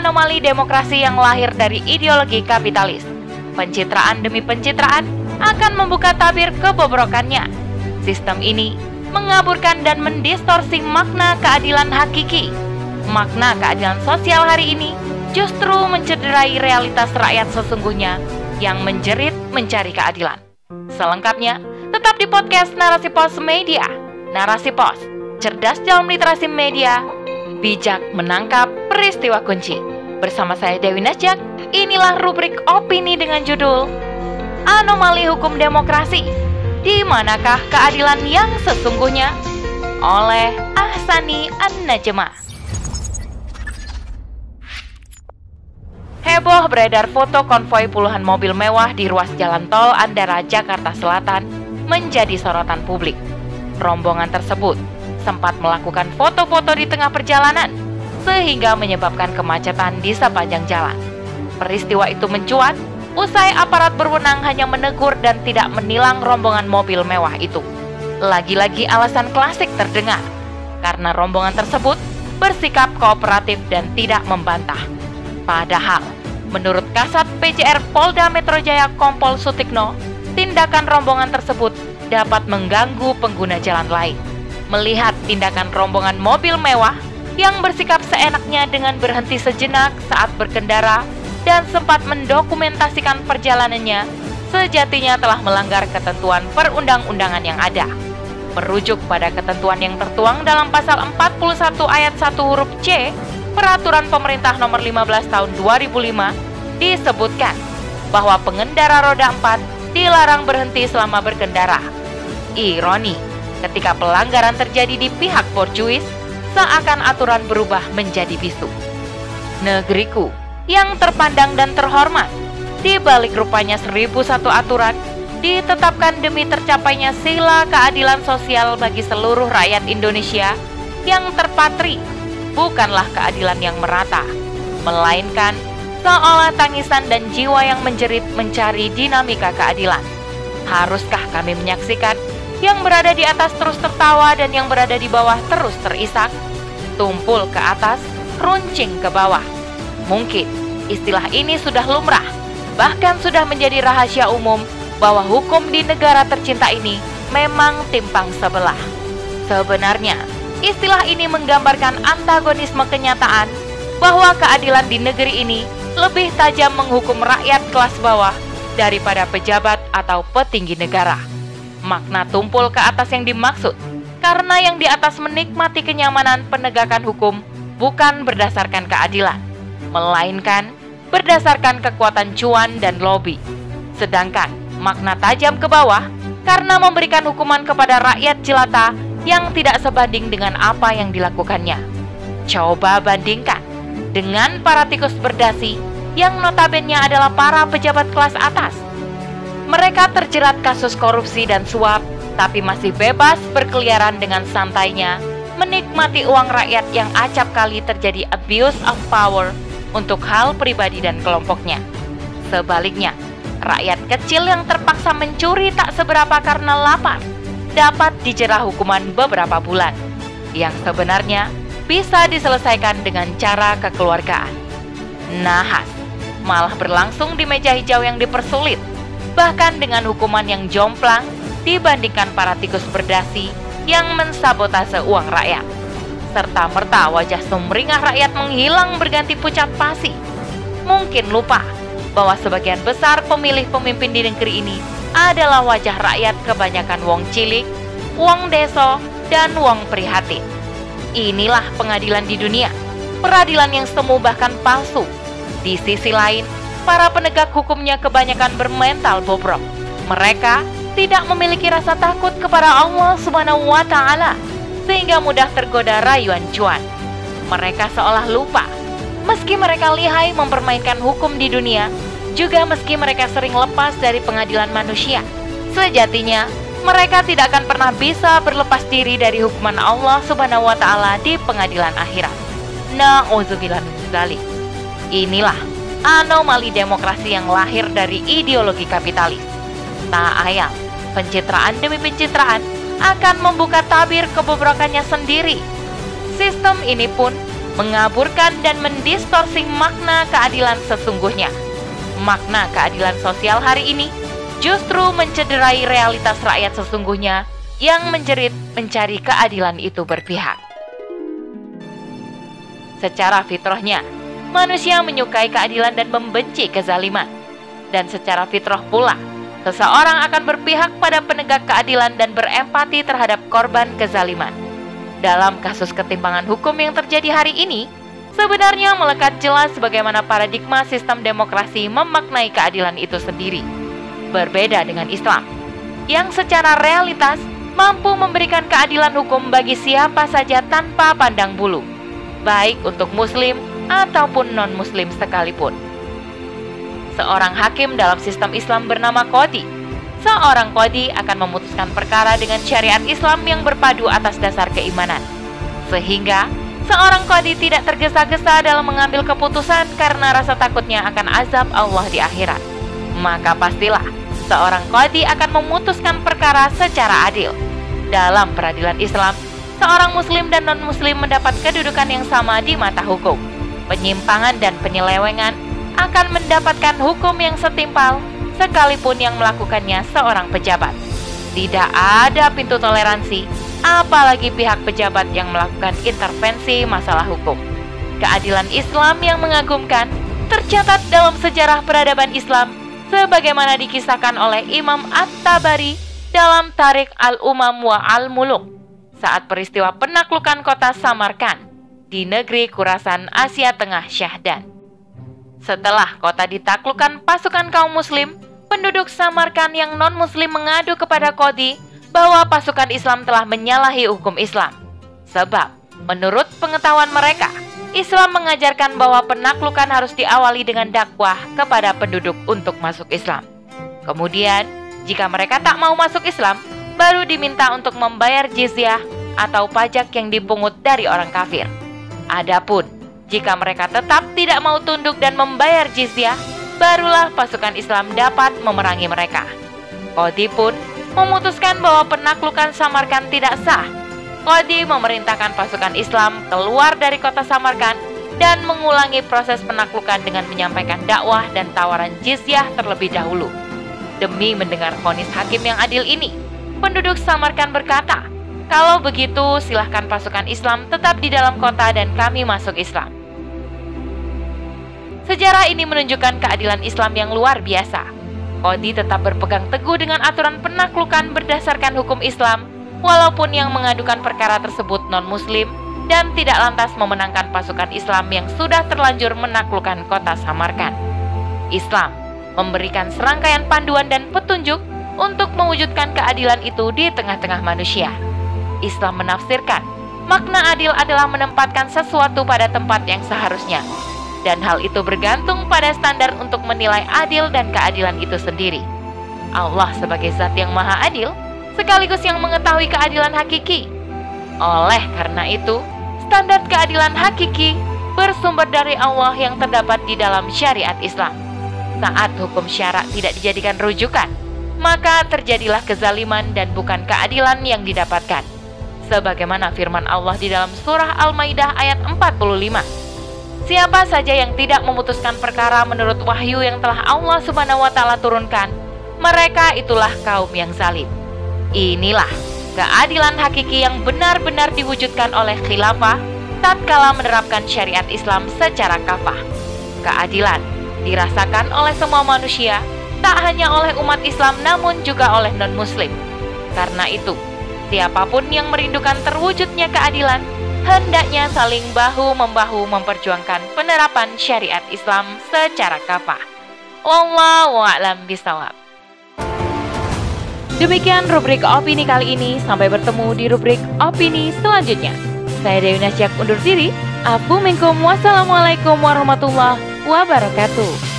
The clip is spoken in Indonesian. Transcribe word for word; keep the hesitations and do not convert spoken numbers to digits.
anomali demokrasi yang lahir dari ideologi kapitalis. Pencitraan demi pencitraan akan membuka tabir kebobrokannya. Sistem ini mengaburkan dan mendistorsi makna keadilan hakiki. Makna keadilan sosial hari ini justru mencederai realitas rakyat sesungguhnya yang menjerit mencari keadilan. Selengkapnya, tetap di podcast Narasi Post Media. Narasi Post, cerdas dalam literasi media, bijak menangkap peristiwa kunci. Bersama saya Dewi Najak, inilah rubrik opini dengan judul Anomali Hukum Demokrasi, di manakah keadilan yang sesungguhnya? Oleh Ahsani An Najma. Heboh beredar foto konvoi puluhan mobil mewah di ruas jalan tol Andara Jakarta Selatan menjadi sorotan publik. Rombongan tersebut sempat melakukan foto-foto di tengah perjalanan sehingga menyebabkan kemacetan di sepanjang jalan. Peristiwa itu mencuat usai aparat berwenang hanya menegur dan tidak menilang rombongan mobil mewah itu. Lagi-lagi alasan klasik terdengar, karena rombongan tersebut bersikap kooperatif dan tidak membantah. Padahal, menurut Kasat P J R Polda Metro Jaya Kompol Sutikno, tindakan rombongan tersebut dapat mengganggu pengguna jalan lain. Melihat tindakan rombongan mobil mewah yang bersikap seenaknya dengan berhenti sejenak saat berkendara dan sempat mendokumentasikan perjalanannya, sejatinya telah melanggar ketentuan perundang-undangan yang ada. Merujuk pada ketentuan yang tertuang dalam Pasal empat puluh satu ayat satu huruf C, Peraturan Pemerintah nomor lima belas tahun dua ribu lima disebutkan bahwa pengendara roda empat dilarang berhenti selama berkendara. Ironi, ketika pelanggaran terjadi di pihak borjuis, seakan aturan berubah menjadi bisu. Negeriku yang terpandang dan terhormat, di balik rupanya seribu satu aturan ditetapkan demi tercapainya sila keadilan sosial bagi seluruh rakyat Indonesia yang terpatri. Bukanlah keadilan yang merata, melainkan seolah tangisan dan jiwa yang menjerit mencari dinamika keadilan. Haruskah kami menyaksikan yang berada di atas terus tertawa dan yang berada di bawah terus terisak? Tumpul ke atas, runcing ke bawah. Mungkin istilah ini sudah lumrah, bahkan sudah menjadi rahasia umum bahwa hukum di negara tercinta ini memang timpang sebelah. Sebenarnya, istilah ini menggambarkan antagonisme kenyataan bahwa keadilan di negeri ini lebih tajam menghukum rakyat kelas bawah daripada pejabat atau petinggi negara. Makna tumpul ke atas yang dimaksud, karena yang di atas menikmati kenyamanan penegakan hukum bukan berdasarkan keadilan, melainkan berdasarkan kekuatan cuan dan lobi. Sedangkan makna tajam ke bawah, karena memberikan hukuman kepada rakyat jelata yang tidak sebanding dengan apa yang dilakukannya. Coba bandingkan dengan para tikus berdasi yang notabene adalah para pejabat kelas atas. Mereka terjerat kasus korupsi dan suap, tapi masih bebas berkeliaran dengan santainya, menikmati uang rakyat yang acap kali terjadi abuse of power untuk hal pribadi dan kelompoknya. Sebaliknya, rakyat kecil yang terpaksa mencuri tak seberapa karena lapar dapat dijerah hukuman beberapa bulan, yang sebenarnya bisa diselesaikan dengan cara kekeluargaan. Nahas malah berlangsung di meja hijau yang dipersulit, bahkan dengan hukuman yang jomplang dibandingkan para tikus berdasi yang mensabotase uang rakyat. Serta merta wajah sumringah rakyat menghilang berganti pucat pasi. Mungkin lupa bahwa sebagian besar pemilih pemimpin di negeri ini adalah wajah rakyat, kebanyakan wong cilik, wong deso, dan wong prihatin. Inilah pengadilan di dunia, peradilan yang semu bahkan palsu. Di sisi lain, para penegak hukumnya kebanyakan bermental bobrok. Mereka tidak memiliki rasa takut kepada Allah Subhanahu wa Ta'ala, sehingga mudah tergoda rayuan cuan. Mereka seolah lupa, meski mereka lihai mempermainkan hukum di dunia, juga meski mereka sering lepas dari pengadilan manusia, sejatinya mereka tidak akan pernah bisa berlepas diri dari hukuman Allah Subhanahu wa Ta'ala di pengadilan akhirat. Na'udzubillah min dzalik. Inilah anomali demokrasi yang lahir dari ideologi kapitalis. Tak ayal, pencitraan demi pencitraan akan membuka tabir kebobrokannya sendiri. Sistem ini pun mengaburkan dan mendistorsi makna keadilan sesungguhnya. Makna keadilan sosial hari ini justru mencederai realitas rakyat sesungguhnya yang menjerit mencari keadilan itu berpihak. Secara fitrahnya, manusia menyukai keadilan dan membenci kezaliman. Dan secara fitrah pula, seseorang akan berpihak pada penegak keadilan dan berempati terhadap korban kezaliman. Dalam kasus ketimpangan hukum yang terjadi hari ini, sebenarnya melekat jelas bagaimana paradigma sistem demokrasi memaknai keadilan itu sendiri. Berbeda dengan Islam, yang secara realitas mampu memberikan keadilan hukum bagi siapa saja tanpa pandang bulu, baik untuk muslim ataupun non-muslim sekalipun. Seorang hakim dalam sistem Islam bernama qadhi. Seorang qadhi akan memutuskan perkara dengan syariat Islam yang berpadu atas dasar keimanan. Sehingga seorang qadhi tidak tergesa-gesa dalam mengambil keputusan karena rasa takutnya akan azab Allah di akhirat. Maka pastilah seorang qadhi akan memutuskan perkara secara adil. Dalam peradilan Islam, seorang muslim dan non-muslim mendapat kedudukan yang sama di mata hukum. Penyimpangan dan penyelewengan akan mendapatkan hukum yang setimpal, sekalipun yang melakukannya seorang pejabat. Tidak ada pintu toleransi, apalagi pihak pejabat yang melakukan intervensi masalah hukum. Keadilan Islam yang mengagumkan tercatat dalam sejarah peradaban Islam, sebagaimana dikisahkan oleh Imam At-Tabari dalam Tarikh Al-Umam wa'al-Muluk, saat peristiwa penaklukan kota Samarkand di negeri Kurasan, Asia Tengah Syahdan. Setelah kota ditaklukkan pasukan kaum muslim, penduduk Samarkand yang non-muslim mengadu kepada qadhi bahwa pasukan Islam telah menyalahi hukum Islam. Sebab, menurut pengetahuan mereka, Islam mengajarkan bahwa penaklukan harus diawali dengan dakwah kepada penduduk untuk masuk Islam. Kemudian, jika mereka tak mau masuk Islam, baru diminta untuk membayar jizyah atau pajak yang dipungut dari orang kafir. Adapun, jika mereka tetap tidak mau tunduk dan membayar jizyah, barulah pasukan Islam dapat memerangi mereka. Qadhi pun memutuskan bahwa penaklukan Samarkand tidak sah. Qadhi memerintahkan pasukan Islam keluar dari kota Samarkand dan mengulangi proses penaklukan dengan menyampaikan dakwah dan tawaran jizyah terlebih dahulu. Demi mendengar vonis hakim yang adil ini, penduduk Samarkand berkata, "Kalau begitu, silahkan pasukan Islam tetap di dalam kota dan kami masuk Islam." Sejarah ini menunjukkan keadilan Islam yang luar biasa. Qadhi tetap berpegang teguh dengan aturan penaklukan berdasarkan hukum Islam, walaupun yang mengadukan perkara tersebut non-muslim dan tidak lantas memenangkan pasukan Islam yang sudah terlanjur menaklukkan kota Samarkand. Islam memberikan serangkaian panduan dan petunjuk untuk mewujudkan keadilan itu di tengah-tengah manusia. Islam menafsirkan makna adil adalah menempatkan sesuatu pada tempat yang seharusnya, dan hal itu bergantung pada standar untuk menilai adil dan keadilan itu sendiri. Allah sebagai zat yang maha adil, sekaligus yang mengetahui keadilan hakiki. Oleh karena itu, standar keadilan hakiki bersumber dari Allah yang terdapat di dalam syariat Islam. Saat hukum syarak tidak dijadikan rujukan, maka terjadilah kezaliman dan bukan keadilan yang didapatkan. Sebagaimana firman Allah di dalam Surah Al-Ma'idah ayat empat puluh lima. Siapa saja yang tidak memutuskan perkara menurut wahyu yang telah Allah Subhanahu wa Ta'ala turunkan, mereka itulah kaum yang zalim. Inilah keadilan hakiki yang benar-benar diwujudkan oleh khilafah tatkala menerapkan syariat Islam secara kafah. Keadilan dirasakan oleh semua manusia, tak hanya oleh umat Islam namun juga oleh non-muslim. Karena itu, siapapun yang merindukan terwujudnya keadilan, hendaknya saling bahu-membahu memperjuangkan penerapan syariat Islam secara kafah. Wallahu a'lam bishawab. Demikian rubrik opini kali ini, sampai bertemu di rubrik opini selanjutnya. Saya Dewi Najak undur diri. Afu minkum, wassalamualaikum warahmatullahi wabarakatuh.